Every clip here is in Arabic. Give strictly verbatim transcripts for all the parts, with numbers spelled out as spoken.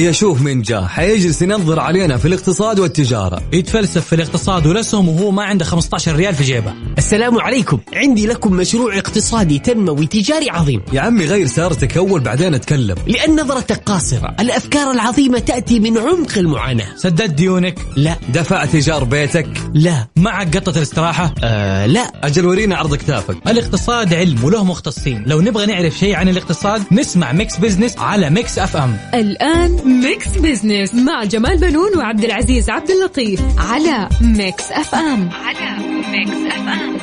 يشوف من جاه حيجلس ينظر علينا في الاقتصاد والتجارة، يتفلسف في الاقتصاد والأسهم وهو ما عنده خمسة عشر ريال في جيبه. السلام عليكم، عندي لكم مشروع اقتصادي تنموي تجاري عظيم. يا عمي غير سارتك أول بعدين أتكلم، لأن نظرتك قاصرة. الأفكار العظيمة تأتي من عمق المعاناة. سددت ديونك؟ لا. دفعت إيجار بيتك؟ لا. معك قطة الاستراحة؟ آه لا. أجل ورينا عرض كتافك. الاقتصاد علم وله مختصين، لو نبغى نعرف شيء عن الاقتصاد نسمع ميكس بيزنس على ميكس اف ام. الآن ميكس بيزنس مع جمال بنون وعبد العزيز عبد اللطيف على ميكس اف ام. على ميكس اف ام.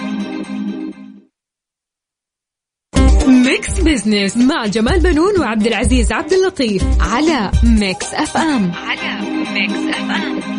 ميكس بيزنس مع جمال بنون وعبد العزيز عبد اللطيف على ميكس اف ام. على ميكس اف ام.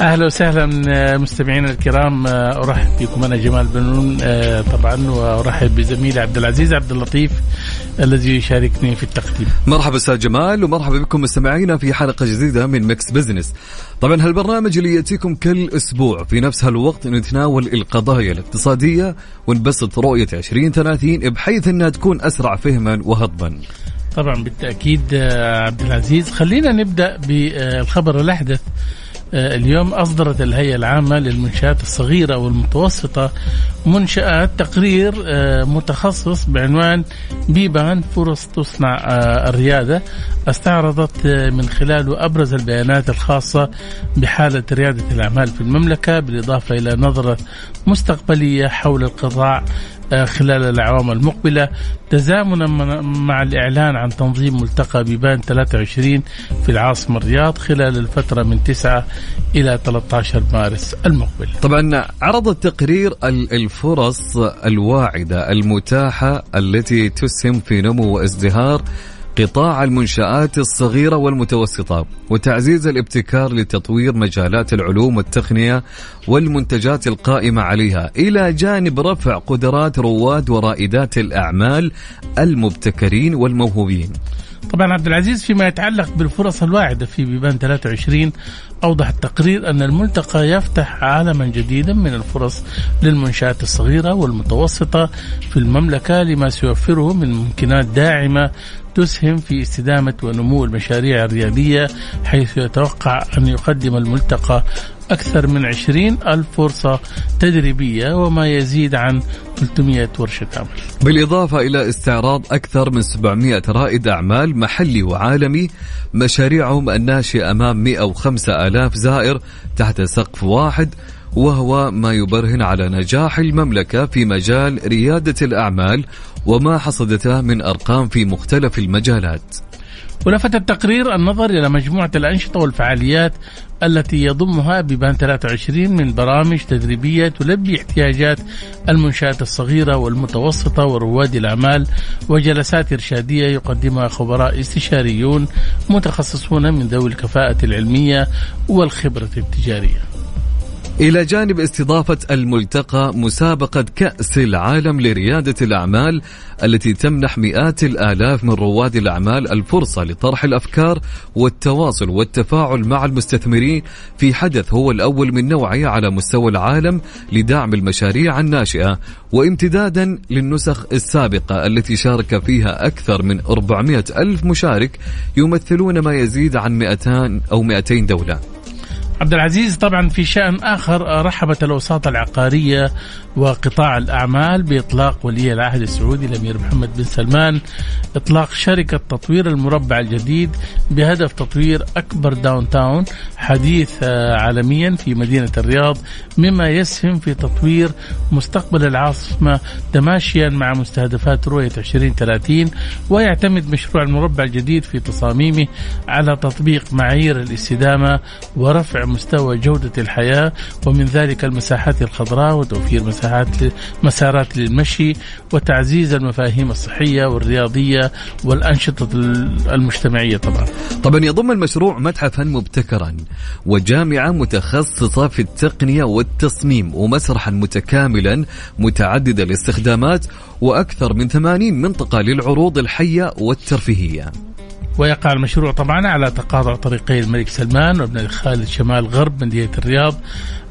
أهلا وسهلا مستمعينا الكرام، أرحب بكم. أنا جمال بنون طبعا، وأرحب بزميلي عبد العزيز عبد اللطيف الذي يشاركني في التقديم. مرحبا أستاذ جمال، ومرحبا بكم مستمعينا في حلقة جديدة من ميكس بزنس. طبعا هالبرنامج اللي يأتيكم كل أسبوع في نفس هالوقت نتناول القضايا الاقتصادية ونبسط رؤية عشرين ثلاثين بحيث أنها تكون أسرع فهما وهضما. طبعا بالتأكيد عبد العزيز، خلينا نبدأ بالخبر الأحدث. اليوم أصدرت الهيئة العامة للمنشآت الصغيرة والمتوسطة منشآت تقرير متخصص بعنوان ببان فرص تصنع الريادة، استعرضت من خلاله أبرز البيانات الخاصة بحالة ريادة الأعمال في المملكة، بالإضافة إلى نظرة مستقبلية حول القطاع خلال الأعوام المقبلة، تزامنا مع الإعلان عن تنظيم ملتقى ببان ثلاثة وعشرين في العاصمة الرياض خلال الفترة من تسعة إلى ثلاثة عشر مارس المقبل. طبعا عرض التقرير الفرص الواعدة المتاحة التي تسهم في نمو وازدهار قطاع المنشآت الصغيرة والمتوسطة وتعزيز الابتكار لتطوير مجالات العلوم والتقنية والمنتجات القائمة عليها، إلى جانب رفع قدرات رواد ورائدات الأعمال المبتكرين والموهوبين. طبعا عبد العزيز، فيما يتعلق بالفرص الواعدة في بيبان ثلاثة وعشرين، أوضح التقرير أن الملتقى يفتح عالما جديدا من الفرص للمنشآت الصغيرة والمتوسطة في المملكة، لما سيوفره من ممكنات داعمة تسهم في استدامة ونمو المشاريع الريادية، حيث يتوقع أن يقدم الملتقى أكثر من عشرين ألف فرصة تدريبية وما يزيد عن ثلاثمائة ورشة عمل، بالإضافة إلى استعراض أكثر من سبعمائة رائد أعمال محلي وعالمي مشاريعهم الناشئة أمام مئة وخمسة آلاف زائر تحت سقف واحد، وهو ما يبرهن على نجاح المملكة في مجال ريادة الأعمال وما حصدته من أرقام في مختلف المجالات. ولفت التقرير النظر إلى مجموعة الأنشطة والفعاليات التي يضمها ببان ثلاثة وعشرين من برامج تدريبية تلبي احتياجات المنشآت الصغيرة والمتوسطة ورواد الأعمال، وجلسات إرشادية يقدمها خبراء استشاريون متخصصون من ذوي الكفاءة العلمية والخبرة التجارية. إلى جانب استضافة الملتقى مسابقة كأس العالم لريادة الأعمال التي تمنح مئات الآلاف من رواد الأعمال الفرصة لطرح الأفكار والتواصل والتفاعل مع المستثمرين في حدث هو الأول من نوعه على مستوى العالم لدعم المشاريع الناشئة، وامتدادا للنسخ السابقة التي شارك فيها أكثر من أربعمائة ألف مشارك يمثلون ما يزيد عن مئتان أو مئتين دولة. عبد العزيز، طبعا في شأن آخر، رحبت الأوساط العقارية وقطاع الأعمال بإطلاق ولي العهد السعودي الأمير محمد بن سلمان إطلاق شركة تطوير المربع الجديد بهدف تطوير أكبر داون تاون حديث عالميا في مدينة الرياض، مما يسهم في تطوير مستقبل العاصمة تماشيا مع مستهدفات رؤية عشرين ثلاثين. ويعتمد مشروع المربع الجديد في تصاميمه على تطبيق معايير الاستدامة ورفع مستوى جودة الحياة، ومن ذلك المساحات الخضراء وتوفير مساحات مسارات للمشي وتعزيز المفاهيم الصحية والرياضية والأنشطة المجتمعية. طبعا طبعا يضم المشروع متحفا مبتكرا وجامعة متخصصة في التقنية والتصميم ومسرحا متكاملا متعدد الاستخدامات وأكثر من ثمانين منطقة للعروض الحية والترفيهية. ويقع المشروع طبعا على تقاطع طريقي الملك سلمان وابن خالد شمال غرب مدينة الرياض،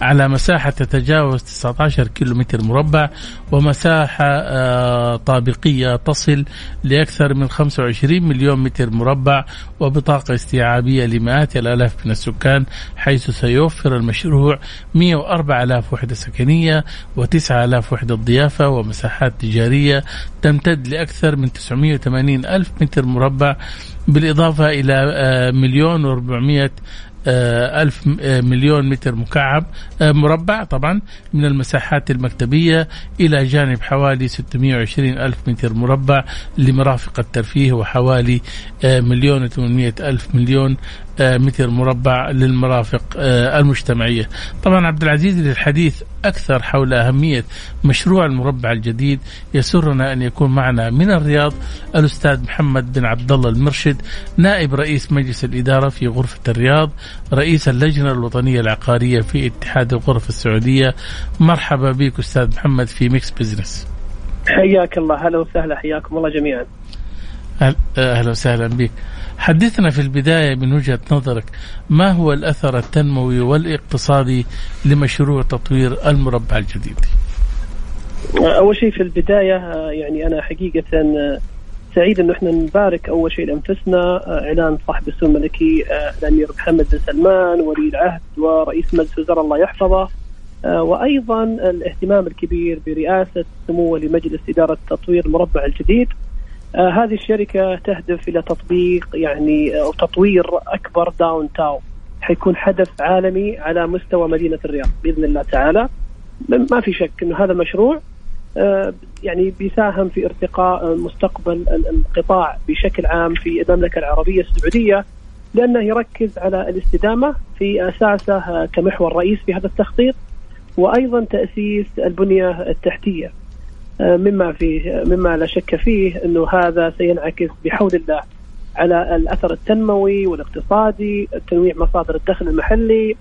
على مساحة تتجاوز تسعة عشر كيلومتر مربع ومساحة طابقية تصل لأكثر من خمسة وعشرين مليون متر مربع وبطاقة استيعابية لمئات الآلاف من السكان، حيث سيوفر المشروع مئة وأربعة آلاف وحدة سكنية وتسعة آلاف وحدة ضيافة ومساحات تجارية تمتد لأكثر من تسعمئة وثمانين ألف متر مربع، بالإضافة إلى مليون وأربعمائة ألف مليون متر مكعب مربع طبعا من المساحات المكتبية، إلى جانب حوالي ستمئة وعشرين ألف متر مربع لمرافق الترفيه، وحوالي مليون وثمانمئة ألف مليون متر مربع للمرافق المجتمعية. طبعا عبد العزيز، للحديث أكثر حول أهمية مشروع المربع الجديد يسرنا أن يكون معنا من الرياض الأستاذ محمد بن عبدالله المرشد، نائب رئيس مجلس الإدارة في غرفة الرياض، رئيس اللجنة الوطنية العقارية في اتحاد الغرف السعودية. مرحبا بك أستاذ محمد في ميكس بيزنس. حياك الله، هلا وسهلا، حياكم الله جميعا. أهلا وسهلا بك. حدثنا في البداية من وجهة نظرك، ما هو الأثر التنموي والاقتصادي لمشروع تطوير المربع الجديد؟ أول شيء في البداية يعني أنا حقيقة سعيد أنه إحنا نبارك أول شيء لأنفسنا إعلان صاحب السمو الملكي الأمير محمد بن سلمان ولي العهد ورئيس مجلس الوزراء الله يحفظه، وأيضا الاهتمام الكبير برئاسة سمو لمجلس إدارة تطوير المربع الجديد. آه هذه الشركة تهدف إلى تطبيق يعني أو تطوير أكبر داون تاون، حيكون حدث عالمي على مستوى مدينة الرياض بإذن الله تعالى. ما في شك إنه هذا المشروع آه يعني بيساهم في ارتقاء مستقبل القطاع بشكل عام في المملكة العربية السعودية، لأنه يركز على الاستدامة في أساسه كمحور رئيس في هذا التخطيط، وأيضا تأسيس البنية التحتية، مما فيه مما لا شك فيه أنه هذا سينعكس بحول الله على الأثر التنموي والاقتصادي، تنويع مصادر الدخل المحلي،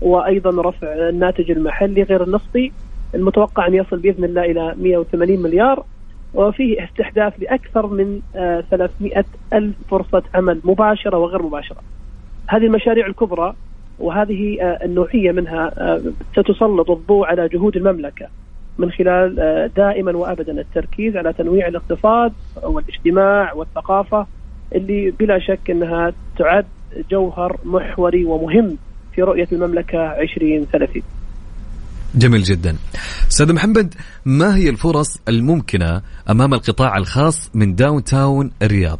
وأيضا رفع الناتج المحلي غير النفطي المتوقع أن يصل بإذن الله إلى مئة وثمانين مليار، وفيه استحداث لأكثر من ثلاثمئة ألف فرصة عمل مباشرة وغير مباشرة. هذه المشاريع الكبرى وهذه النوعية منها ستسلط الضوء على جهود المملكة من خلال دائما وأبدا التركيز على تنويع الاقتصاد والاجتماع والثقافة، اللي بلا شك أنها تعد جوهر محوري ومهم في رؤية المملكة عشرين ثلاثين. جميل جدا. سيد محمد، ما هي الفرص الممكنة أمام القطاع الخاص من داون تاون الرياض؟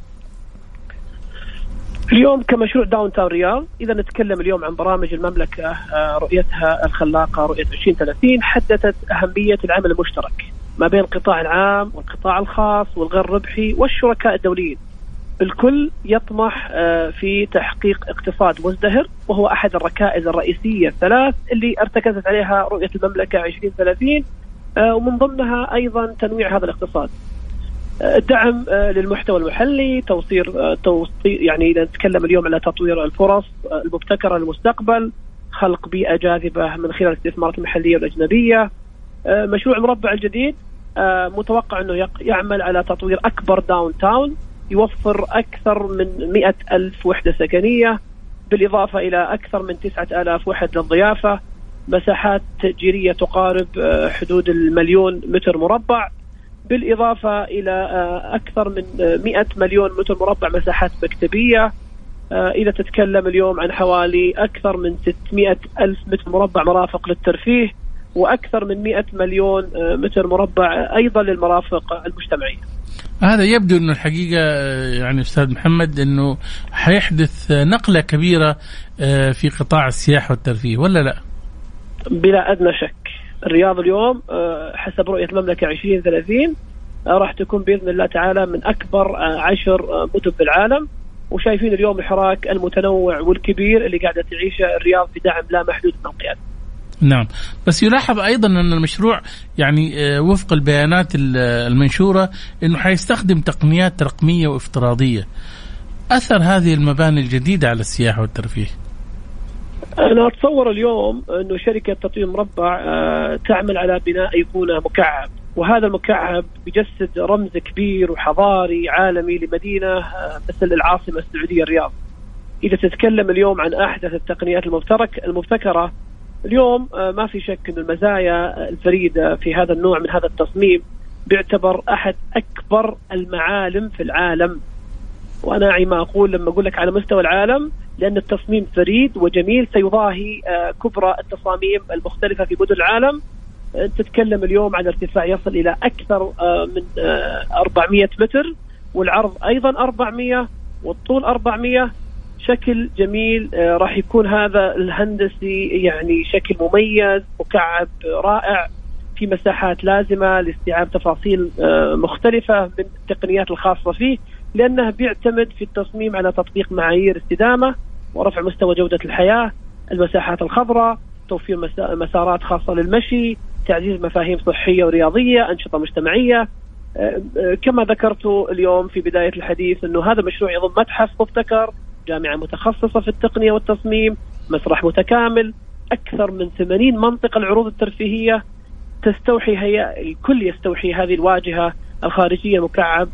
اليوم كمشروع داون تاون رياض، إذا نتكلم اليوم عن برامج المملكة رؤيتها الخلاقة رؤية عشرين ثلاثين حددت أهمية العمل المشترك ما بين القطاع العام والقطاع الخاص والغير ربحي والشركاء الدوليين، الكل يطمح في تحقيق اقتصاد مزدهر، وهو أحد الركائز الرئيسية الثلاث اللي ارتكزت عليها رؤية المملكة عشرين ثلاثين، ومن ضمنها أيضا تنويع هذا الاقتصاد، الدعم للمحتوى المحلي، توصير توصير يعني نتكلم اليوم على تطوير الفرص المبتكرة للمستقبل، خلق بيئة جاذبة من خلال الاستثمارات المحلية والأجنبية. مشروع المربع الجديد متوقع أنه يعمل على تطوير أكبر داون تاون، يوفر أكثر من مئة ألف وحدة سكنية، بالإضافة إلى أكثر من تسعة آلاف وحدة للضيافة، مساحات تأجيرية تقارب حدود المليون متر مربع، بالإضافة إلى أكثر من مئة مليون متر مربع مساحات مكتبية. إذا تتكلم اليوم عن حوالي أكثر من ستمئة ألف متر مربع مرافق للترفيه، وأكثر من مئة مليون متر مربع أيضا للمرافق المجتمعية. هذا يبدو أنه الحقيقة يعني أستاذ محمد أنه حيحدث نقلة كبيرة في قطاع السياحة والترفيه، ولا لا؟ بلا أدنى شك. الرياض اليوم حسب رؤية المملكة عشرين ثلاثين راح تكون بإذن الله تعالى من أكبر عشر مدن في العالم، وشايفين اليوم الحراك المتنوع والكبير اللي قاعدة تعيشه الرياض بدعم لا محدود من القيادة. نعم، بس يلاحظ أيضا أن المشروع يعني وفق البيانات المنشورة أنه حيستخدم تقنيات رقمية وافتراضية. أثر هذه المباني الجديدة على السياحة والترفيه؟ أنا أتصور اليوم أنه شركة تطوير مربع تعمل على بناء أيقونة مكعب، وهذا المكعب بيجسد رمز كبير وحضاري عالمي لمدينة مثل العاصمة السعودية الرياض. إذا تتكلم اليوم عن أحدث التقنيات المبتكرة اليوم، ما في شك أن المزايا الفريدة في هذا النوع من هذا التصميم بيعتبر أحد أكبر المعالم في العالم، وأنا أعي ما أقول لما أقول لك على مستوى العالم، لأن التصميم فريد وجميل سيضاهي كبرى التصاميم المختلفة في مدن العالم. تتكلم اليوم عن ارتفاع يصل إلى أكثر من أربعمئة متر، والعرض أيضا أربعمئة والطول أربعمئة. شكل جميل راح يكون هذا الهندسي، يعني شكل مميز، مكعب رائع في مساحات لازمة لاستيعاب تفاصيل مختلفة من التقنيات الخاصة فيه، لأنه بيعتمد في التصميم على تطبيق معايير استدامة ورفع مستوى جودة الحياة، المساحات الخضراء، توفير مسارات خاصة للمشي، تعزيز مفاهيم صحية ورياضية، أنشطة مجتمعية. كما ذكرت اليوم في بداية الحديث أنه هذا المشروع يضم متحف مبتكر، جامعة متخصصة في التقنية والتصميم، مسرح متكامل، أكثر من ثمانين منطقة العروض الترفيهية تستوحي هي الكل يستوحي هذه الواجهة الخارجية المكعب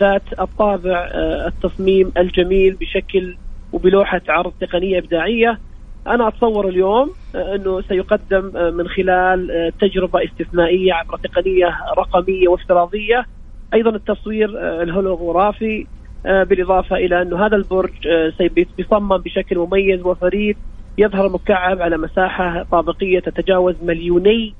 ذات الطابع التصميم الجميل بشكل وبلوحة عرض تقنية إبداعية. أنا أتصور اليوم أنه سيقدم من خلال تجربة استثنائية عبر تقنية رقمية وافتراضية، أيضا التصوير الهولوغرافي، بالإضافة إلى أنه هذا البرج سيصمم بشكل مميز وفريد، يظهر مكعب على مساحة طابقية تتجاوز مليوني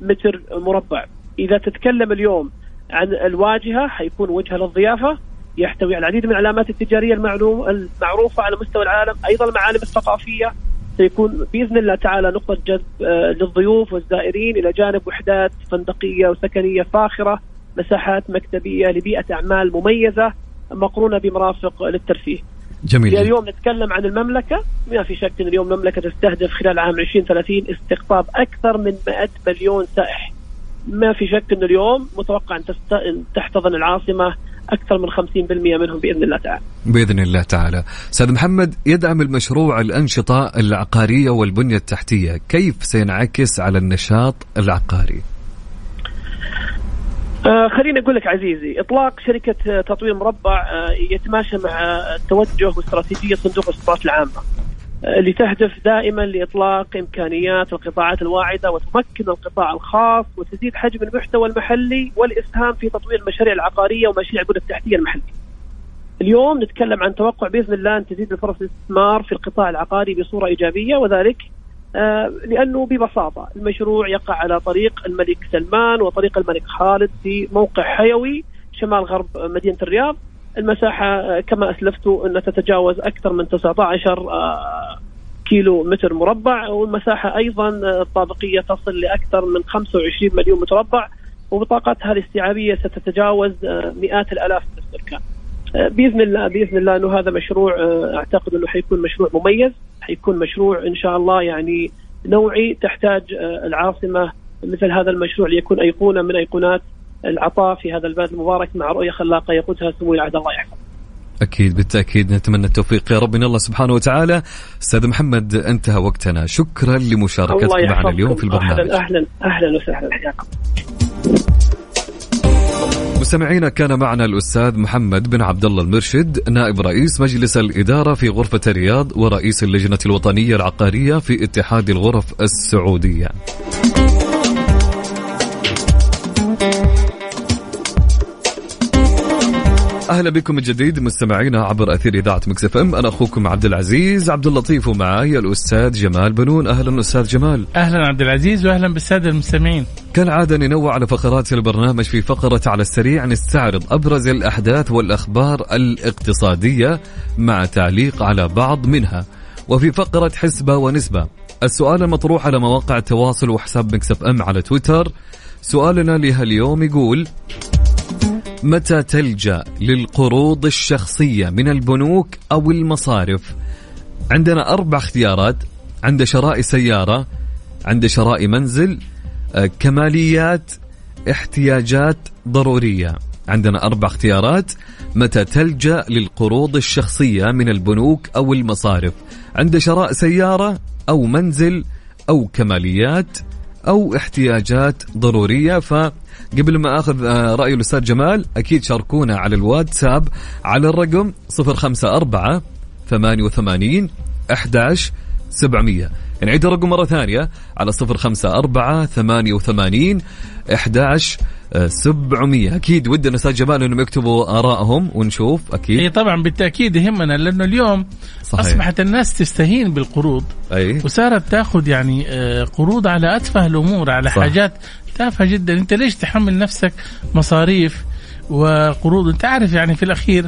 متر مربع. إذا تتكلم اليوم عن الواجهة، حيكون وجهة للضيافة، يحتوي على العديد من العلامات التجارية المعروفة على مستوى العالم، أيضا المعالم الثقافية، سيكون بإذن الله تعالى نقطة جذب للضيوف والزائرين، إلى جانب وحدات فندقية وسكنية فاخرة، مساحات مكتبية لبيئة أعمال مميزة مقرونة بمرافق للترفيه. جميل. اليوم نتكلم عن المملكة، ما في شك أن اليوم المملكة تستهدف خلال عام عشرين ثلاثين استقطاب أكثر من مئة مليون سائح. ما في شك أن اليوم متوقع أن تحتضن العاصمة أكثر من خمسين بالمئة منهم بإذن الله تعالى. بإذن الله تعالى. سيد محمد، يدعم المشروع الأنشطة العقارية والبنية التحتية، كيف سينعكس على النشاط العقاري؟ آه خليني أقول لك عزيزي، إطلاق شركة تطوير مربع آه يتماشى مع التوجه واستراتيجية صندوق الاستثمارات العامة، آه اللي تهدف دائما لإطلاق إمكانيات القطاعات الواعدة وتمكن القطاع الخاص وتزيد حجم المحتوى المحلي والإسهام في تطوير المشاريع العقارية ومشاريع البنى التحتية المحلية. اليوم نتكلم عن توقع بإذن الله أن تزيد الفرص الاستثمار في القطاع العقاري بصورة إيجابية، وذلك لأنه ببساطة المشروع يقع على طريق الملك سلمان وطريق الملك خالد في موقع حيوي شمال غرب مدينة الرياض. المساحة كما أسلفت أن تتجاوز أكثر من تسعة عشر كيلو متر مربع، والمساحة أيضا الطابقية تصل لأكثر من خمسة وعشرين مليون متر مربع، وبطاقتها الاستيعابية ستتجاوز مئات الآلاف من السكان. بإذن الله بإذن الله أنه هذا مشروع أعتقد أنه حيكون مشروع مميز، حيكون مشروع إن شاء الله يعني نوعي. تحتاج العاصمة مثل هذا المشروع ليكون أيقونة من أيقونات العطاء في هذا البلد المبارك، مع رؤية خلاقة يقودها سمو العهد الله يحفظه. أكيد بالتأكيد، نتمنى التوفيق يا رب من الله سبحانه وتعالى. أستاذ محمد انتهى وقتنا، شكرا لمشاركتك معنا اليوم في البرنامج. أهلا أهلا أهلا وسهلا، حياكم مستمعينا. كان معنا الأستاذ محمد بن عبدالله المرشد، نائب رئيس مجلس الإدارة في غرفة الرياض ورئيس اللجنة الوطنية العقارية في اتحاد الغرف السعودية. أهلا بكم من جديد مستمعينا عبر أثير إذاعة ميكس إف إم. أنا أخوكم عبد العزيز عبد اللطيف، ومعاي الأستاذ جمال بنون. أهلا أستاذ جمال. أهلا عبد العزيز، وأهلا بالسادة المستمعين. كالعادة ننوع على فقرات البرنامج. في فقرة على السريع نستعرض أبرز الأحداث والأخبار الاقتصادية مع تعليق على بعض منها، وفي فقرة حسبة ونسبة السؤال المطروح على مواقع التواصل وحساب ميكس إف إم على تويتر. سؤالنا لها اليوم يقول: متى تلجأ للقروض الشخصية من البنوك أو المصارف؟ عندنا أربع اختيارات: عند شراء سيارة، عند شراء منزل، كماليات، احتياجات ضرورية. عندنا أربع اختيارات متى تلجأ للقروض الشخصية من البنوك أو المصارف: عند شراء سيارة أو منزل أو كماليات أو احتياجات ضرورية. فقبل ما أخذ رأي الأستاذ جمال، أكيد شاركونا على الواتساب على الرقم صفر خمسة أربعة ثمانية وثمانين أحد عشر سبعمية. نعيد الرقم مرة ثانية على صفر خمسة أربعة ثمانية وثمانين أحد عشر سبعمية. أكيد ودنا أستاذ جمال أنهم يكتبوا آرائهم ونشوف. أكيد أي طبعا بالتأكيد يهمنا، لأنه اليوم صحيح. أصبحت الناس تستهين بالقروض، أي. وصارت تأخذ يعني قروض على أتفه الأمور، على صح. حاجات تافهة جدا. أنت ليش تحمل نفسك مصاريف وقروض؟ أنت عارف يعني في الأخير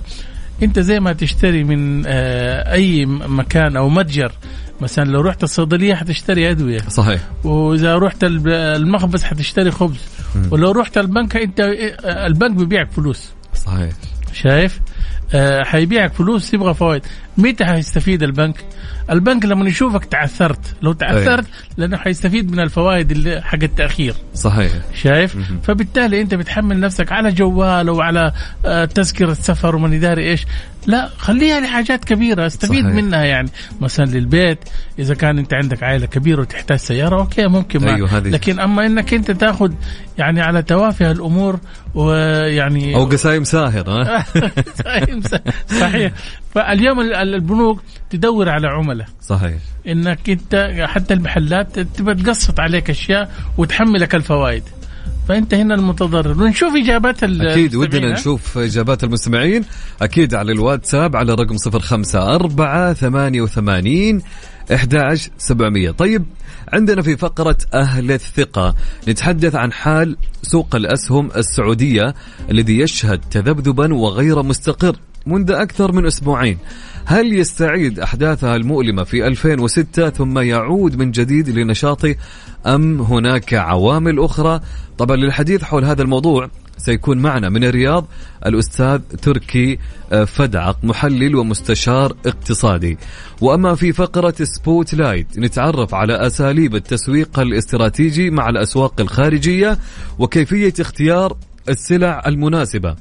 أنت زي ما تشتري من أي مكان أو متجر، مثلا لو رحت الصيدلية حتشتري أدوية، صحيح. وإذا رحت المخبز حتشتري خبز، م. ولو رحت البنك أنت البنك بيبيعك فلوس، صحيح. شايف آه حيبيعك فلوس يبغى فوائد. متى حيستفيد البنك؟ البنك لما يشوفك تعثرت، لو تعثرت أيه. لأنه حيستفيد من الفوائد اللي حق التأخير، صحيح. شايف م-م. فبالتالي أنت بتحمل نفسك على جوال وعلى آه تذكرة سفر وما نداري إيش. لا، خليها لحاجات كبيرة استفيد صحيح. منها، يعني مثلا للبيت إذا كان أنت عندك عائلة كبيرة وتحتاج سيارة، أوكي ممكن أيوه. لكن أما إنك أنت تأخذ يعني على توافه الأمور ويعني أو قسايم ساهر ها صحيح. فاليوم البنوك تدور على عملاء، صحيح. انك انت حتى المحلات تقصت عليك اشياء وتحملك الفوائد، فانت هنا المتضرر. ونشوف اجابات المستمعين. اكيد ودنا نشوف اجابات المستمعين اكيد على الواتساب على رقم صفر خمسة أربعة ثمانية وثمانين أحد عشر سبعمية. طيب عندنا في فقرة أهل الثقة نتحدث عن حال سوق الأسهم السعودية الذي يشهد تذبذبا وغير مستقر منذ أكثر من أسبوعين. هل يستعيد أحداثها المؤلمة في ألفين وستة ثم يعود من جديد لنشاطه، أم هناك عوامل أخرى؟ طبعا للحديث حول هذا الموضوع سيكون معنا من الرياض الأستاذ تركي فدعق، محلل ومستشار اقتصادي. وأما في فقرة سبوت لايت نتعرف على أساليب التسويق الاستراتيجي مع الأسواق الخارجية وكيفية اختيار السلع المناسبة.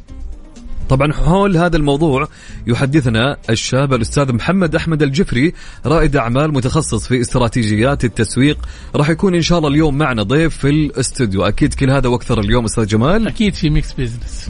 طبعا حول هذا الموضوع يحدثنا الشاب الأستاذ محمد أحمد الجفري، رائد أعمال متخصص في استراتيجيات التسويق. راح يكون إن شاء الله اليوم معنا ضيف في الاستوديو. أكيد كل هذا وأكثر اليوم أستاذ جمال، أكيد في ميكس بيزنس.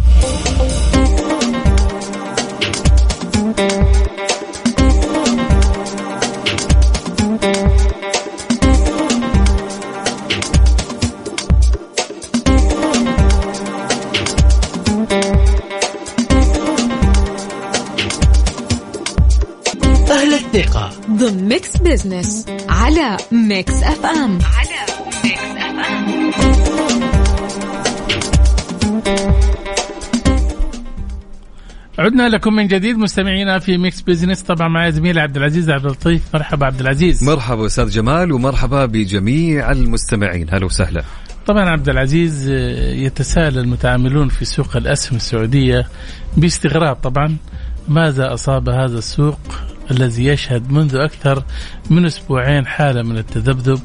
ضمن ميكس بيزنس على ميكس اف ام. على ميكس اف ام. عدنا لكم من جديد مستمعينا في ميكس بيزنس. طبعا مع زميل عبد العزيز عبد اللطيف. مرحبا عبد العزيز. مرحبا استاذ جمال، ومرحبا بجميع المستمعين. هلا وسهلا. طبعا عبد العزيز، يتساءل المتعاملون في سوق الاسهم السعوديه باستغراب طبعا ماذا أصاب هذا السوق الذي يشهد منذ أكثر من أسبوعين حالة من التذبذب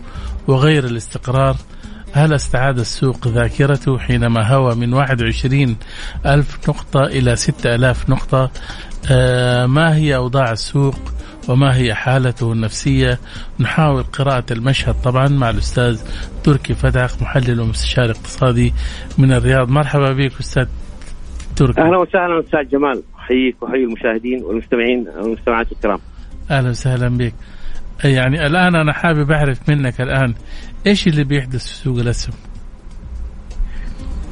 وغير الاستقرار؟ هل استعاد السوق ذاكرته حينما هوى من واحد وعشرين ألف نقطة إلى ستة آلاف نقطة؟ ما هي أوضاع السوق وما هي حالته النفسية؟ نحاول قراءة المشهد طبعا مع الأستاذ تركي فدعق، محلل ومستشار اقتصادي من الرياض. مرحبا بك أستاذ تركي. أهلا وسهلا أستاذ جمال، أحييك وأحيي المشاهدين والمستمعين والمستمعات الكرام. أهلا وسهلا بك. يعني الآن أنا حابب أعرف منك الآن إيش اللي بيحدث في سوق الأسهم؟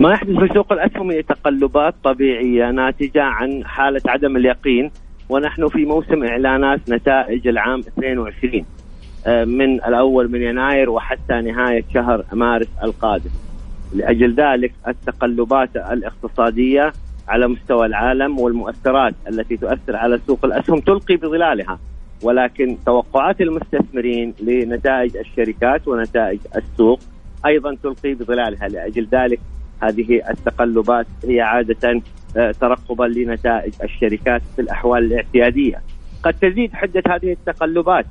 ما يحدث في سوق الأسهم هي تقلبات طبيعية ناتجة عن حالة عدم اليقين، ونحن في موسم إعلانات نتائج العام اثنين وعشرين من الأول من يناير وحتى نهاية شهر مارس القادم. لأجل ذلك التقلبات الاقتصادية على مستوى العالم والمؤثرات التي تؤثر على سوق الأسهم تلقي بظلالها، ولكن توقعات المستثمرين لنتائج الشركات ونتائج السوق أيضا تلقي بظلالها. لأجل ذلك هذه التقلبات هي عادة ترقبا لنتائج الشركات في الأحوال الاعتيادية. قد تزيد حدة هذه التقلبات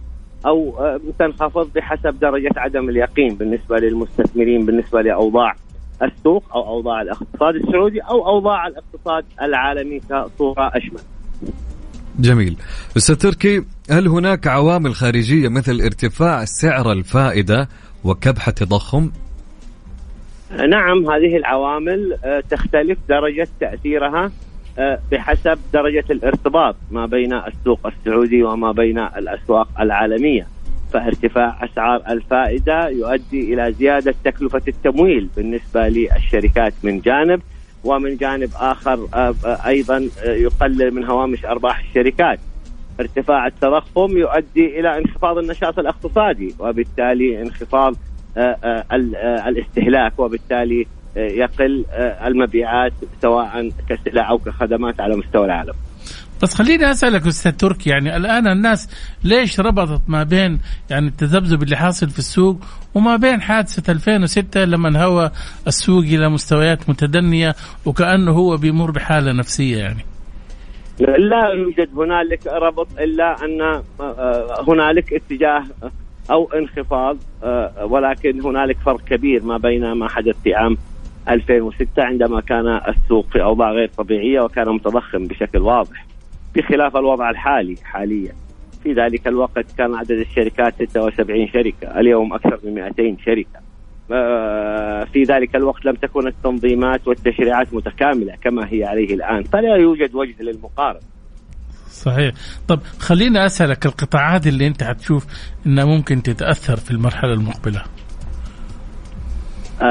أو تنخفض بحسب درجة عدم اليقين بالنسبة للمستثمرين بالنسبة لأوضاع السوق أو أوضاع الاقتصاد السعودي أو أوضاع الاقتصاد العالمي كصورة أشمل. جميل. أستاذ تركي، هل هناك عوامل خارجية مثل ارتفاع سعر الفائدة وكبح التضخم؟ نعم، هذه العوامل تختلف درجة تأثيرها بحسب درجة الارتباط ما بين السوق السعودي وما بين الأسواق العالمية. فارتفاع أسعار الفائدة يؤدي إلى زيادة تكلفة التمويل بالنسبة للشركات من جانب، ومن جانب آخر أيضا يقلل من هوامش أرباح الشركات. ارتفاع التضخم يؤدي إلى انخفاض النشاط الاقتصادي وبالتالي انخفاض الاستهلاك، وبالتالي يقل المبيعات سواء كسلع أو كخدمات على مستوى العالم. بس خليني أسألك أستاذ تركي، يعني الآن الناس ليش ربطت ما بين يعني التذبذب اللي حاصل في السوق وما بين حادثة ألفين وستة لما انهوى السوق إلى مستويات متدنية وكأنه هو بيمر بحالة نفسية؟ يعني لا يوجد هنالك ربط، إلا أن هنالك اتجاه أو انخفاض، ولكن هنالك فرق كبير ما بين ما حدث في عام ألفين وستة عندما كان السوق في أوضاع غير طبيعية وكان متضخم بشكل واضح، بخلاف الوضع الحالي حاليا. في ذلك الوقت كان عدد الشركات ستة وسبعين شركة، اليوم أكثر من مئتين شركة. في ذلك الوقت لم تكن التنظيمات والتشريعات متكاملة كما هي عليه الآن، فلا يوجد وجه للمقارنة. صحيح. طب خلينا أسألك، القطاعات اللي أنت هتشوف إنها ممكن تتأثر في المرحلة المقبلة؟ آه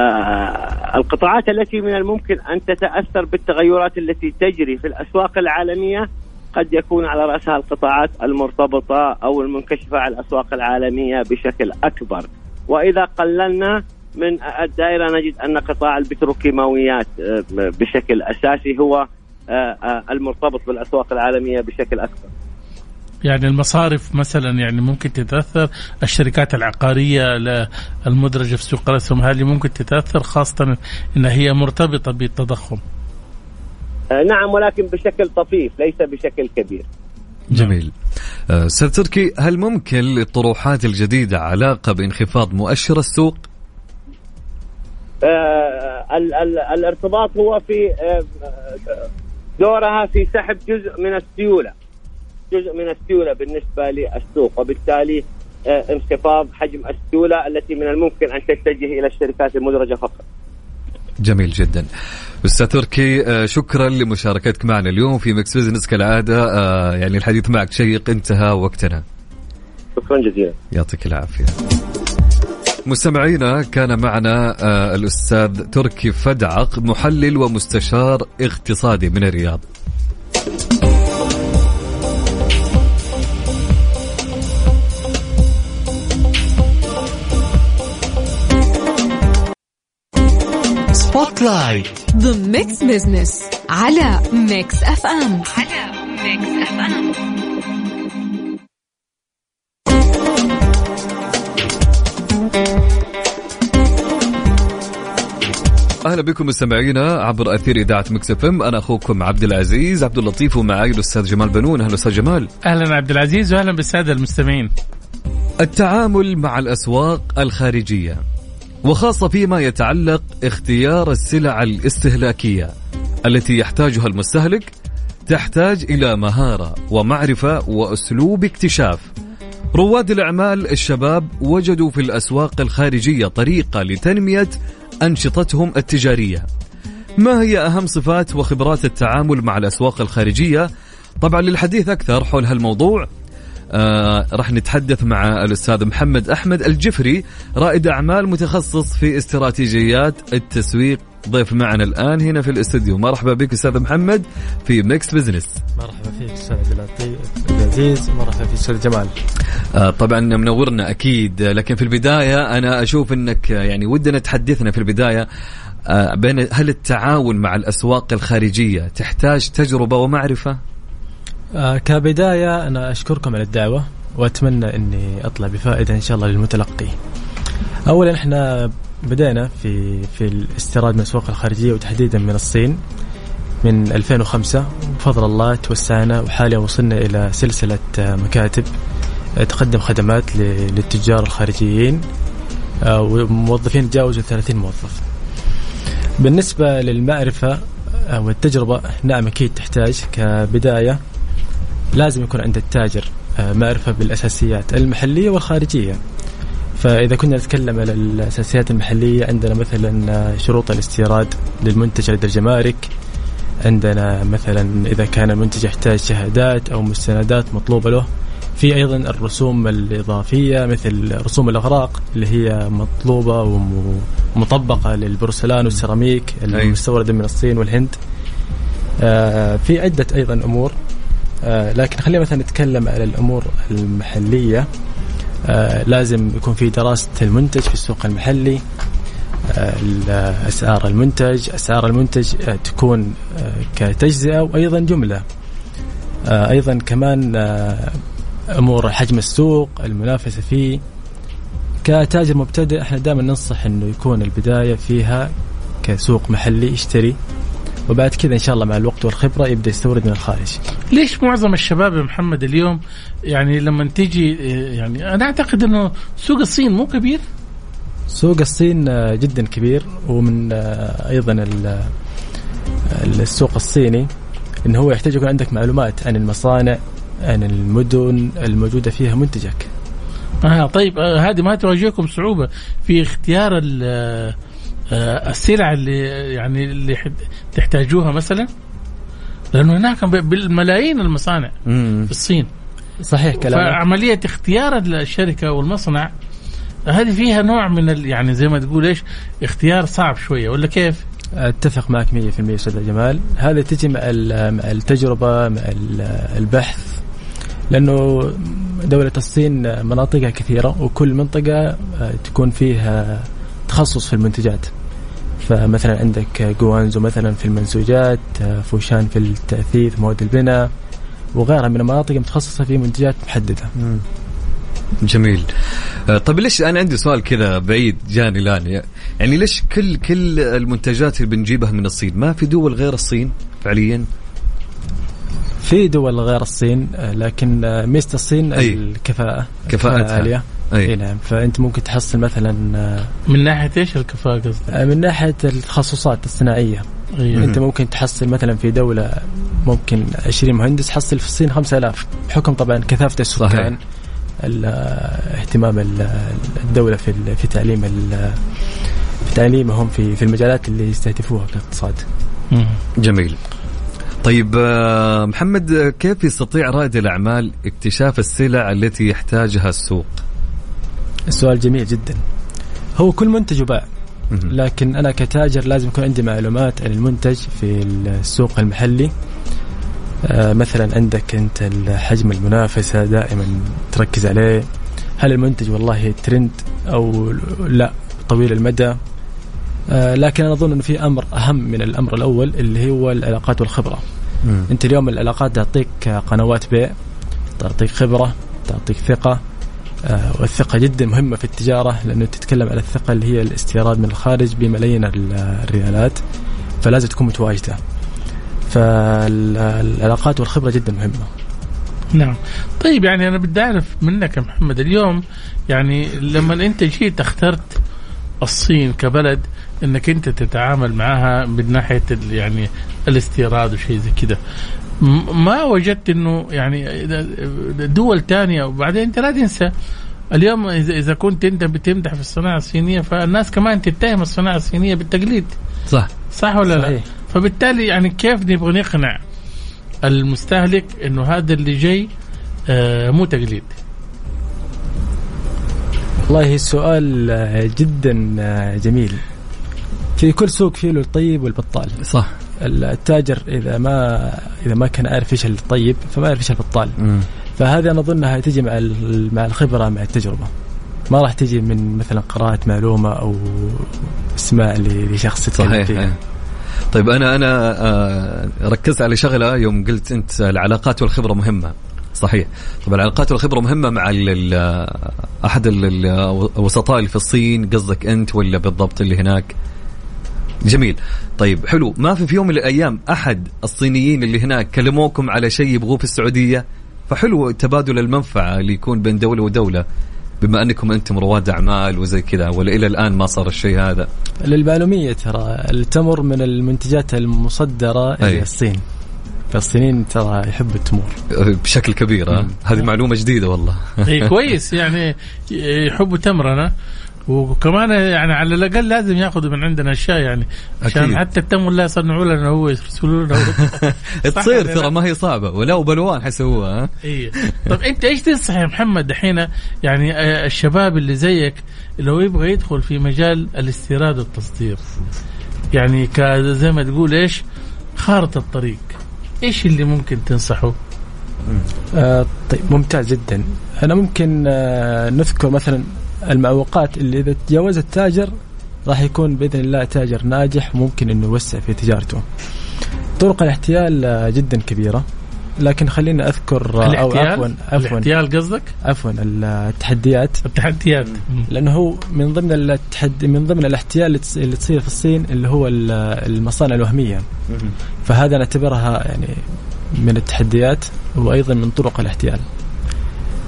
القطاعات التي من الممكن أن تتأثر بالتغيرات التي تجري في الأسواق العالمية قد يكون على رأسها القطاعات المرتبطة أو المنكشفة على الأسواق العالمية بشكل أكبر. وإذا قللنا من الدائرة نجد أن قطاع البتروكيماويات بشكل أساسي هو المرتبط بالأسواق العالمية بشكل أكبر. يعني المصارف مثلا يعني ممكن تتأثر، الشركات العقارية المدرجة في سوق الأسهم هذه ممكن تتأثر خاصة أنها هي مرتبطة بالتضخم. نعم، ولكن بشكل طفيف ليس بشكل كبير. جميل. أستاذ تركي، هل ممكن للطروحات الجديدة علاقة بانخفاض مؤشر السوق؟ آه ال- ال- الارتباط هو في آه دورها في سحب جزء من السيولة جزء من السيولة بالنسبة للسوق، وبالتالي آه انخفاض حجم السيولة التي من الممكن أن تتجه إلى الشركات المدرجة فقط. جميل جدا. أستاذ تركي، شكرا لمشاركتك معنا اليوم في ميكس بيزنس، كالعادة يعني الحديث معك شيق، انتهى وقتنا. شكرا جزيلا، يعطيك العافية. مستمعينا، كان معنا الأستاذ تركي فدعق، محلل ومستشار اقتصادي من الرياض. Spotlight The Mix Business على Mix إف إم. على Mix إف إم. أهلا بكم مستمعينا عبر أثير إذاعة ميكس إف إم. أنا أخوكم عبد العزيز عبد اللطيف ومعاي الأستاذ جمال بنون. أهلا أستاذ جمال. أهلا عبد العزيز وأهلا بالسادة المستمعين. التعامل مع الأسواق الخارجية وخاصة فيما يتعلق اختيار السلع الاستهلاكية التي يحتاجها المستهلك تحتاج إلى مهارة ومعرفة وأسلوب اكتشاف. رواد الأعمال الشباب وجدوا في الأسواق الخارجية طريقة لتنمية أنشطتهم التجارية. ما هي أهم صفات وخبرات التعامل مع الأسواق الخارجية؟ طبعا للحديث أكثر حول هالموضوع آه راح نتحدث مع الأستاذ محمد أحمد الجفري رائد أعمال متخصص في استراتيجيات التسويق، ضيف معنا الآن هنا في الاستديو. مرحبا بك أستاذ محمد في ميكس بزنس. مرحبا فيك أستاذ العزيز، مرحبا فيك أستاذ جمال. آه طبعا منورنا أكيد، لكن في البداية أنا أشوف أنك يعني ودنا تحدثنا في البداية آه بين هل التعاون مع الأسواق الخارجية تحتاج تجربة ومعرفة؟ آه كبداية أنا أشكركم على الدعوة وأتمنى أني أطلع بفائدة إن شاء الله للمتلقي. أولا إحنا بدأنا في في الاستيراد من الأسواق الخارجية وتحديدا من الصين من ألفين وخمسة، بفضل الله توسعنا وحاليا وصلنا إلى سلسلة مكاتب تقدم خدمات للتجار الخارجيين وموظفين تجاوزوا ثلاثين موظف. بالنسبة للمعرفة والتجربة نعم أكيد تحتاج. كبداية لازم يكون عند التاجر معرفة بالأساسيات المحلية والخارجية. فإذا كنا نتكلم على الأساسيات المحلية عندنا مثلا شروط الاستيراد للمنتج لدى الجمارك، عندنا مثلا إذا كان المنتج يحتاج شهادات أو مستندات مطلوبة له، في أيضا الرسوم الإضافية مثل رسوم الأغراق اللي هي مطلوبة ومطبقة للبرسلان والسيراميك المستوردة من الصين والهند. في عدة أيضا أمور، لكن خلينا مثلا نتكلم على الأمور المحلية. آه لازم يكون في دراسة المنتج في السوق المحلي، آه أسعار المنتج أسعار المنتج آه تكون آه كتجزئة وأيضا جملة، آه أيضا كمان آه أمور حجم السوق، المنافسة فيه. كتاجر مبتدئ احنا دائما ننصح أنه يكون البداية فيها كسوق محلي يشتري، وبعد كذا إن شاء الله مع الوقت والخبرة يبدأ يستورد من الخارج. ليش معظم الشباب محمد اليوم يعني لما تيجي يعني أنا أعتقد أنه سوق الصين مو كبير؟ سوق الصين جدا كبير، ومن أيضا السوق الصيني أنه هو يحتاج يكون عندك معلومات عن المصانع عن المدن الموجودة فيها منتجك. آه طيب هذه ما تواجهكم صعوبة في اختيار ال السلع اللي يعني اللي تحتاجوها مثلا؟ لأنه هناك بالملايين المصانع مم. في الصين. صحيح كلامك. فعملية اختيار الشركة والمصنع هذه فيها نوع من يعني زي ما تقول إيش اختيار صعب شوية ولا كيف؟ أتفق معك مية في المية أستاذ جمال. هذا تجي مع التجربة مع البحث، لأنه دولة الصين مناطقها كثيرة وكل منطقة تكون فيها تخصص في المنتجات. فمثلا عندك جوانزو مثلا في المنسوجات، فوشان في التأثيث مواد البناء وغيرها من المناطق متخصصة في منتجات محددة. مم. جميل. طب ليش أنا عندي سؤال كذا بعيد جاني الآن، يعني ليش كل كل المنتجات اللي بنجيبها من الصين ما في دول غير الصين فعليا؟ في دول غير الصين، لكن ميزة الصين أي. الكفاءة كفاءتها عالية. أي نعم. فأنت ممكن تحصل مثلا من ناحية إيش الكفاءة قصدك؟ من ناحية التخصصات الصناعية. أيه. أنت ممكن تحصل مثلا في دولة ممكن عشرين مهندس تحصل في الصين خمسة آلاف، بحكم طبعا كثافة السكان، اهتمام الدولة في في تعليم في تعليمهم في في المجالات اللي يستهدفوها كاقتصاد. جميل. طيب محمد، كيف يستطيع رائد الأعمال اكتشاف السلع التي يحتاجها السوق؟ السؤال جميل جدا. هو كل منتج باع، لكن أنا كتاجر لازم يكون عندي معلومات عن المنتج في السوق المحلي. آه مثلا عندك أنت حجم المنافسة دائما تركز عليه، هل المنتج والله ترند أو لا طويل المدى. آه لكن أنا أظن أنه في أمر أهم من الأمر الأول اللي هو العلاقات والخبرة. مم. أنت اليوم العلاقات تعطيك قنوات بيع، تعطيك خبرة، تعطيك ثقة، والثقة جدا مهمة في التجارة، لأنه تتكلم على الثقة اللي هي الاستيراد من الخارج بملايين الريالات، فلازم تكون متواجدة. فالعلاقات والخبرة جدا مهمة. نعم. طيب يعني أنا بدي أعرف منك يا محمد اليوم، يعني لما أنت جيت اخترت الصين كبلد أنك أنت تتعامل معها من ناحية يعني الاستيراد وشيء زي كده، ما وجدت أنه يعني دول تانية؟ وبعدين أنت لا تنسى اليوم إذا كنت أنت بتمدح في الصناعة الصينية، فالناس كمان تتهم الصناعة الصينية بالتقليد. صح صح ولا صحيح. لا فبالتالي يعني كيف نبغى نقنع المستهلك أنه هذا اللي جاي آه مو تقليد؟ والله السؤال جدا جميل. في كل سوق فيه له الطيب والبطال. صح. التاجر إذا ما إذا ما كان عارف إيش الطيب فما عارف إيش البطال. م. فهذا أنا أظنها تجي مع مع الخبرة مع التجربة، ما راح تجي من مثلا قراءة معلومة أو اسماء لشخص يتكلم فيها. طيب أنا أنا ركزت على شغلة يوم قلت أنت العلاقات والخبرة مهمة. صحيح. طبعا العلاقات والخبرة مهمة مع أحد الوسطاء اللي في الصين قصدك أنت ولا بالضبط اللي هناك؟ جميل. طيب حلو. ما في في يوم من الأيام أحد الصينيين اللي هناك كلموكم على شيء يبغوه في السعودية؟ فحلو تبادل المنفعة اللي يكون بين دولة ودولة، بما أنكم أنتم رواد أعمال وزي كذا، ولا إلى الآن ما صار الشيء هذا؟ للمعلومية ترى التمر من المنتجات المصدرة إلى الصين، فالصينيين ترى يحبوا التمور بشكل كبير. هذه معلومة جديدة والله. كويس يعني يحبوا تمرنا، وكمان يعني على الأقل لازم يأخذوا من عندنا أشياء يعني عشان حتى التمر لا يصنعوا لنا هو يرسلوا لنا. تصير ترى ما هي صعبة ولو بلوان حيسووها. إيه. طب أنت إيش تنصح يا محمد دحين يعني الشباب اللي زيك لو يبغى يدخل في مجال الاستيراد والتصدير، يعني كزي ما تقول إيش خارطة الطريق، إيش اللي ممكن تنصحه؟ آه طيب ممتاز جدا. أنا ممكن آه نذكر مثلا المعوقات اللي إذا تجاوز التاجر راح يكون بإذن الله تاجر ناجح ممكن إنه يوسع في تجارته. طرق الاحتيال جدا كبيرة، لكن خلينا أذكر أو عفوا عفوا الاحتيال قصدك عفوا التحديات التحديات لأنه هو من ضمن التحدي من ضمن الاحتيال اللي تصير في الصين اللي هو المصانع الوهمية، فهذا نعتبرها يعني من التحديات وأيضا من طرق الاحتيال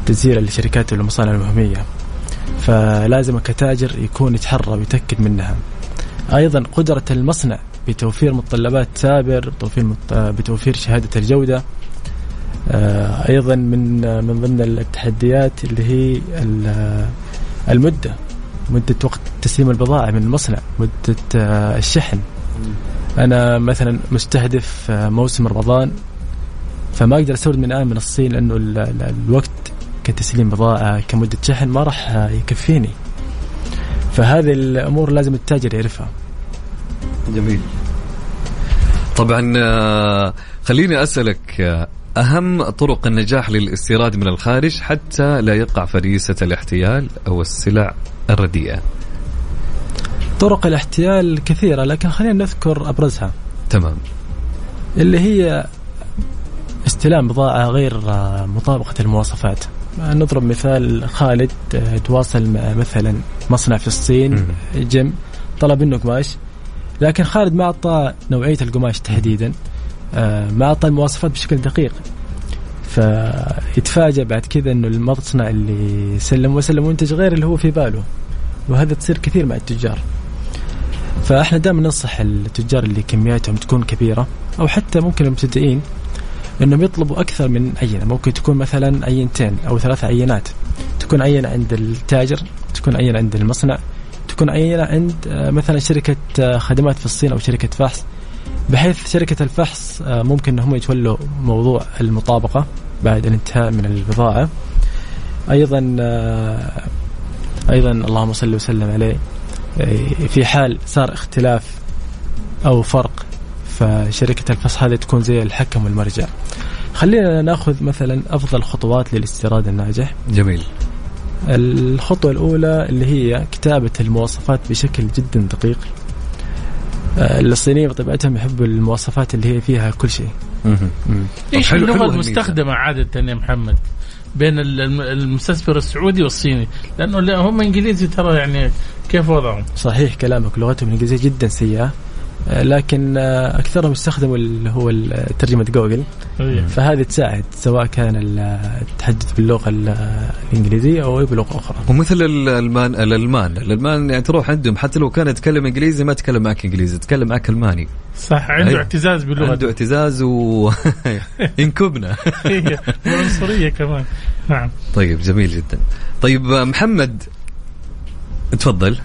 تسيير الشركات والمصانع الوهمية، فلازم كتاجر يكون يتحرى ويتأكد منها. أيضا قدرة المصنع بتوفير متطلبات سابر بتوفير شهادة الجودة. أيضا من من ضمن التحديات اللي هي المدة، مدة وقت تسليم البضائع من المصنع، مدة الشحن. أنا مثلا مستهدف موسم رمضان، فما أقدر أستورد من الآن من الصين لأنه الوقت كتسليم بضائع كمدة شحن ما راح يكفيني، فهذه الأمور لازم التاجر يعرفها. جميل. طبعا خليني أسألك أهم طرق النجاح للاستيراد من الخارج حتى لا يقع فريسة الاحتيال أو السلع الرديئة. طرق الاحتيال كثيرة، لكن خلينا نذكر أبرزها. تمام. اللي هي استلام بضائع غير مطابقة المواصفات. نضرب مثال، خالد تواصل مع مثلا مصنع في الصين جيم، طلب منه قماش، لكن خالد ما أعطى نوعية القماش تحديدا، ما أعطى المواصفات بشكل دقيق، فيتفاجأ بعد كذا أنه المصنع اللي سلم وسلم منتج غير اللي هو في باله، وهذا تصير كثير مع التجار. فإحنا دائما ننصح التجار اللي كمياتهم تكون كبيرة أو حتى ممكن المبتدئين أنهم يطلبوا أكثر من عينة، ممكن تكون مثلا عينتين أو ثلاث عينات، تكون عينة عند التاجر، تكون عينة عند المصنع، تكون عينة عند مثلا شركة خدمات في الصين أو شركة فحص، بحيث شركة الفحص ممكن أنهم يتولوا موضوع المطابقة بعد الانتهاء من البضاعة. أيضا أيضا اللهم صل وسلم عليه، في حال صار اختلاف أو فرق فشركة الفحص هذه تكون زي الحكم والمرجع. خلينا نأخذ مثلا أفضل خطوات للاستيراد الناجح. جميل. الخطوة الأولى اللي هي كتابة المواصفات بشكل جدا دقيق. الصينيين بطبيعتهم يحبوا المواصفات اللي هي فيها كل شيء. إيش اللغة المستخدمة عادة يا محمد بين المستثمر السعودي والصيني, لأنه هم إنجليزي ترى, يعني كيف وضعهم؟ صحيح كلامك, لغتهم الإنجليزية جدا سيئة, لكن أكثرهم استخدموا اللي هو ترجمة جوجل, فهذه تساعد سواء كان التحدث باللغة الإنجليزية أو بلغة أخرى. ومثل الألمان الألمان الألمان يعني تروح عندهم حتى لو كان يتكلم إنجليزي ما يتكلم معك إنجليزي, يتكلم معك ألماني. صح, عنده اعتزاز باللغة, عنده اعتزاز وينكبنا والعنصرية كمان. نعم, طيب جميل جدا. طيب محمد تفضل.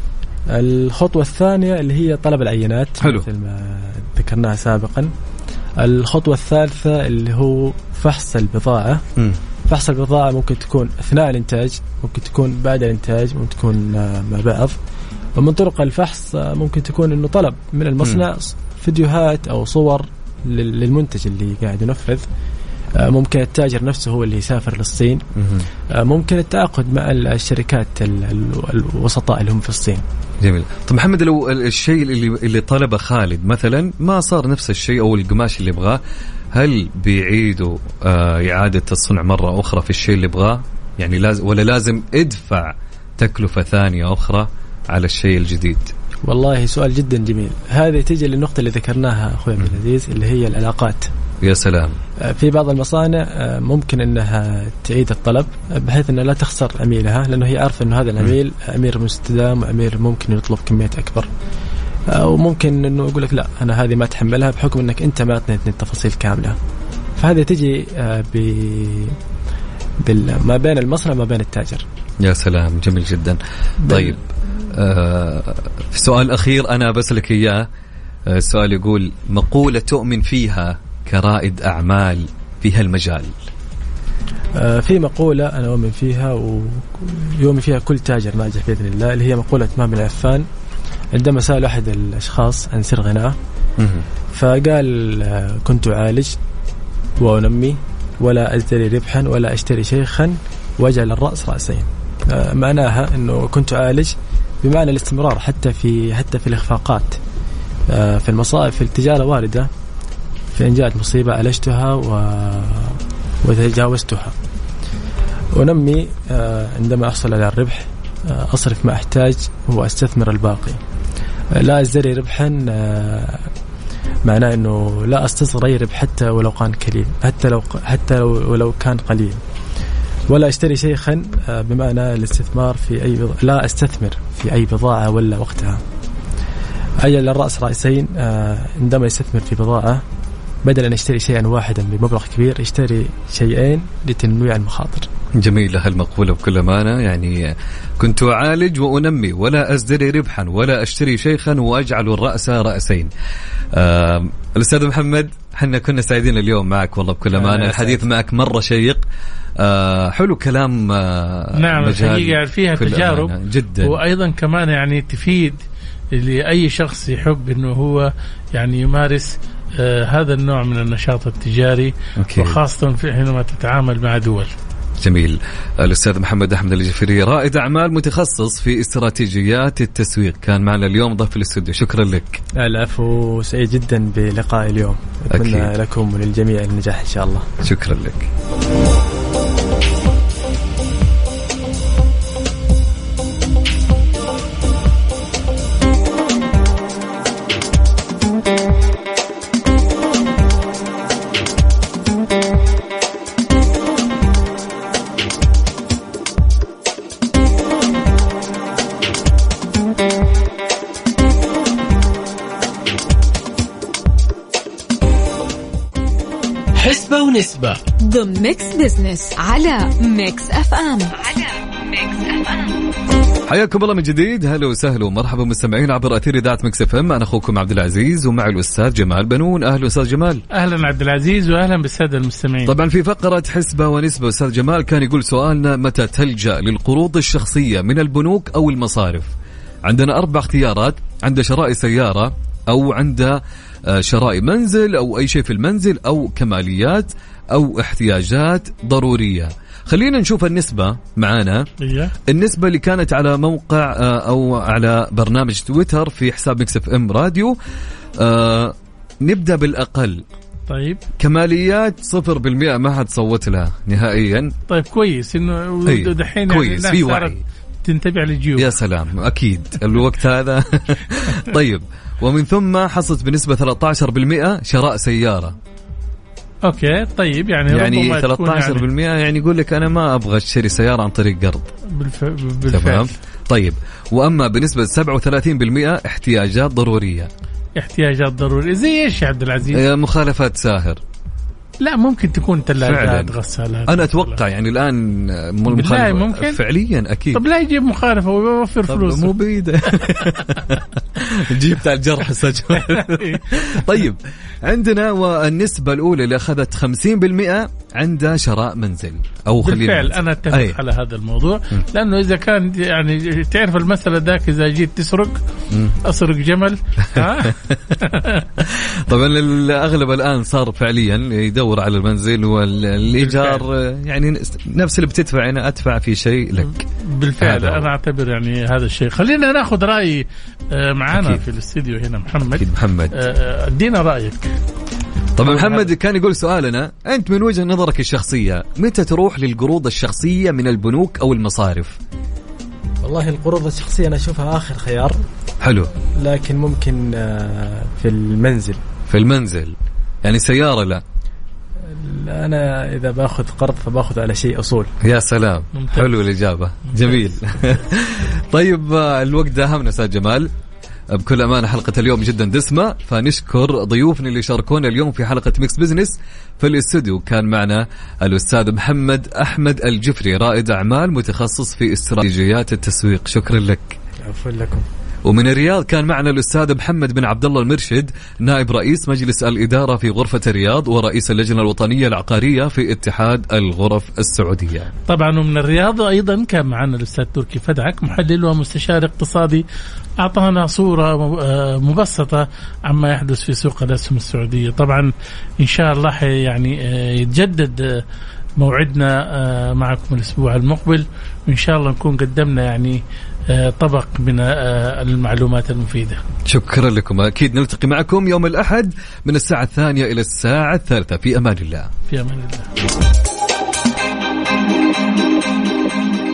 الخطوة الثانية اللي هي طلب العينات, حلو, مثل ما ذكرناها سابقا. الخطوة الثالثة اللي هو فحص البضاعة. م. فحص البضاعة ممكن تكون أثناء الإنتاج, ممكن تكون بعد الإنتاج, ممكن تكون مع بعض. ومن طرق الفحص ممكن تكون إنه طلب من المصنع م. فيديوهات أو صور للمنتج اللي قاعد ينفذ. ممكن التاجر نفسه هو اللي يسافر للصين. ممكن التعاقد مع الشركات الوسطاء اللي هم في الصين. جميل. طب محمد, لو الشيء اللي اللي طلبه خالد مثلا ما صار نفس الشيء أو القماش اللي يبغاه, هل بيعيدوا إعادة الصنع مرة أخرى في الشيء اللي يبغاه يعني, لازم ولا لازم ادفع تكلفة ثانية أخرى على الشيء الجديد؟ والله سؤال جدا جميل. هذه تيجي للنقطة اللي ذكرناها أخوي عبد العزيز اللي هي العلاقات. يا سلام. في بعض المصانع ممكن أنها تعيد الطلب بحيث أنها لا تخسر عميلها, لأنه هي عارفة أنه هذا العميل عميل مستدام وعميل ممكن يطلب كمية أكبر, وممكن أنه يقول لك لا أنا هذه ما تحملها بحكم أنك أنت ما أعطيتني التفاصيل كاملة. فهذا تجي ب ما بين المصنع وما بين التاجر. يا سلام, جميل جدا. طيب آه في سؤال أخير أنا بسألك إياه. السؤال يقول مقولة تؤمن فيها كرائد أعمال في هالمجال. آه في مقولة أنا أؤمن فيها ويؤمن فيها كل تاجر ناجح بإذن الله, اللي هي مقولة إمام العفان. عندما سأل أحد الأشخاص عن سر غناه فقال آه كنت أعالج وأنمي ولا أزدري ربحا ولا أشتري شيخا وأجعل الرأس رأسين. آه معناها أنه كنت أعالج بمعنى الاستمرار حتى في حتى في الإخفاقات. آه في المصائب في التجارة واردة, فإن جاءت مصيبة عالجتها و... وتجاوزتها. ونمي آه عندما أحصل على الربح آه أصرف ما أحتاج وأستثمر الباقي. آه لا أزدري ربحا آه معناه أنه لا أستصغر أي ربح حتى ولو كان قليل, حتى لو حتى ولو كان قليل. ولا أشتري شيخا آه بمعنى الاستثمار في أي بضاعة, لا أستثمر في أي بضاعة ولا وقتها. أجل الرأس رأسين, آه عندما يستثمر في بضاعة بدل أن يشتري شيئا واحدا بمبلغ كبير يشتري شيئين لتنويع المخاطر. جميلة هالمقولة بكل أمانة. يعني كنت أعالج وأنمي ولا أزدري ربحا ولا أشتري شيخا وأجعل الرأس رأسين. الأستاذ محمد, حنا كنا سعيدين اليوم معك والله بكل أمانة. الحديث معك مرة شيق. آه حلو كلام. آه نعم, الحقيقة فيها تجارب جدا, وأيضا كمان يعني تفيد لأي شخص يحب أنه هو يعني يمارس آه هذا النوع من النشاط التجاري. أوكي. وخاصة حينما تتعامل مع دول. جميل. الأستاذ محمد أحمد الجفري, رائد أعمال متخصص في استراتيجيات التسويق, كان معنا اليوم ضيف الاستوديو. شكرا لك. العفو, سعيد جدا بلقاء اليوم. أتمنى أكيد لكم وللجميع النجاح إن شاء الله. شكرا لك. نسبة ضمن ميكس بزنس على ميكس اف ام. حياكم الله من جديد. هلا وسهلا ومرحبا مستمعين عبر أثير إذاعة ميكس اف ام. أنا أخوكم عبد العزيز ومع الأستاذ جمال بنون. أهلا أستاذ جمال. أهلا عبد العزيز وأهلا بالسادة المستمعين. طبعا في فقرة حسبة ونسبة أستاذ جمال كان يقول سؤالنا متى تلجأ للقروض الشخصية من البنوك أو المصارف؟ عندنا أربع اختيارات, عند شراء سيارة أو عند شراء منزل أو أي شيء في المنزل أو كماليات أو احتياجات ضرورية. خلينا نشوف النسبة معانا. النسبة اللي كانت على موقع أو على برنامج تويتر في حساب ميكس اف ام راديو. نبدأ بالأقل. طيب كماليات صفر بالمئة ما حد صوت لها نهائيا. طيب كويس انه دحين كويس في وعي تنتبع للجيوب. يا سلام اكيد الوقت هذا. طيب ومن ثم حصلت بنسبة ثلاثة عشر بالمئة شراء سيارة. اوكي طيب يعني يعني ثلاثة عشر بالمئة يعني, يعني يقول لك انا ما ابغى اشتري سيارة عن طريق قرض بالف... بالفعل. تمام طيب واما بنسبة سبعة وثلاثين بالمئة احتياجات ضرورية. احتياجات ضرورية زي ايش يا عبد العزيز؟ مخالفات ساهر. لا ممكن تكون ثلاجات غسالات. انا اتوقع يعني الان المخالفة ممكن فعليا اكيد. طب لا يجيب مخالفة ويوفر فلوسه. مو بعيدة. جبت الجرح سجن. طيب عندنا والنسبة الأولى اللي أخذت خمسين بالمئة عندها شراء منزل أو خليل. بالفعل أنا أتفق أيه. على هذا الموضوع م. لأنه إذا كان يعني تعرف المسألة ذاك إذا جيت تسرق م. أسرق جمل. طبعا الأغلب الآن صار فعليا يدور على المنزل والإيجار يعني نفس اللي بتدفع أنا أدفع في شيء لك. بالفعل أنا أعتبر يعني هذا الشيء. خلينا نأخذ رأي معانا أكيد. في الاستديو هنا محمد محمد ادينا رأيك. طبعا محمد كان يقول سؤالنا أنت من وجهة نظرك الشخصية متى تروح للقروض الشخصية من البنوك أو المصارف؟ والله القروض الشخصية أنا أشوفها آخر خيار. حلو. لكن ممكن في المنزل. في المنزل يعني سيارة لا. أنا إذا بأخذ قرض فبأخذ على شيء أصول. يا سلام ممتاز. حلو الإجابة ممتاز. جميل. طيب الوقت داهمنا أستاذ جمال بكل أمانة حلقة اليوم جدا دسمة فنشكر ضيوفنا اللي شاركونا اليوم في حلقة ميكس بزنس. في الاستوديو كان معنا الأستاذ محمد أحمد الجفري رائد أعمال متخصص في استراتيجيات التسويق. شكرا لك. عفوا لكم. ومن الرياض كان معنا الأستاذ محمد بن عبدالله المرشد نائب رئيس مجلس الإدارة في غرفة الرياض ورئيس اللجنة الوطنية العقارية في اتحاد الغرف السعودية. طبعا ومن الرياض أيضا كان معنا الأستاذ تركي فدعق محلل ومستشار اقتصادي أعطانا صورة مبسطة عما يحدث في سوق الأسهم السعودية. طبعا إن شاء الله يعني يتجدد موعدنا معكم الأسبوع المقبل وإن شاء الله نكون قدمنا يعني طبق من المعلومات المفيدة. شكرا لكم. أكيد نلتقي معكم يوم الأحد من الساعة الثانية إلى الساعة الثالثة. في أمان الله. في أمان الله.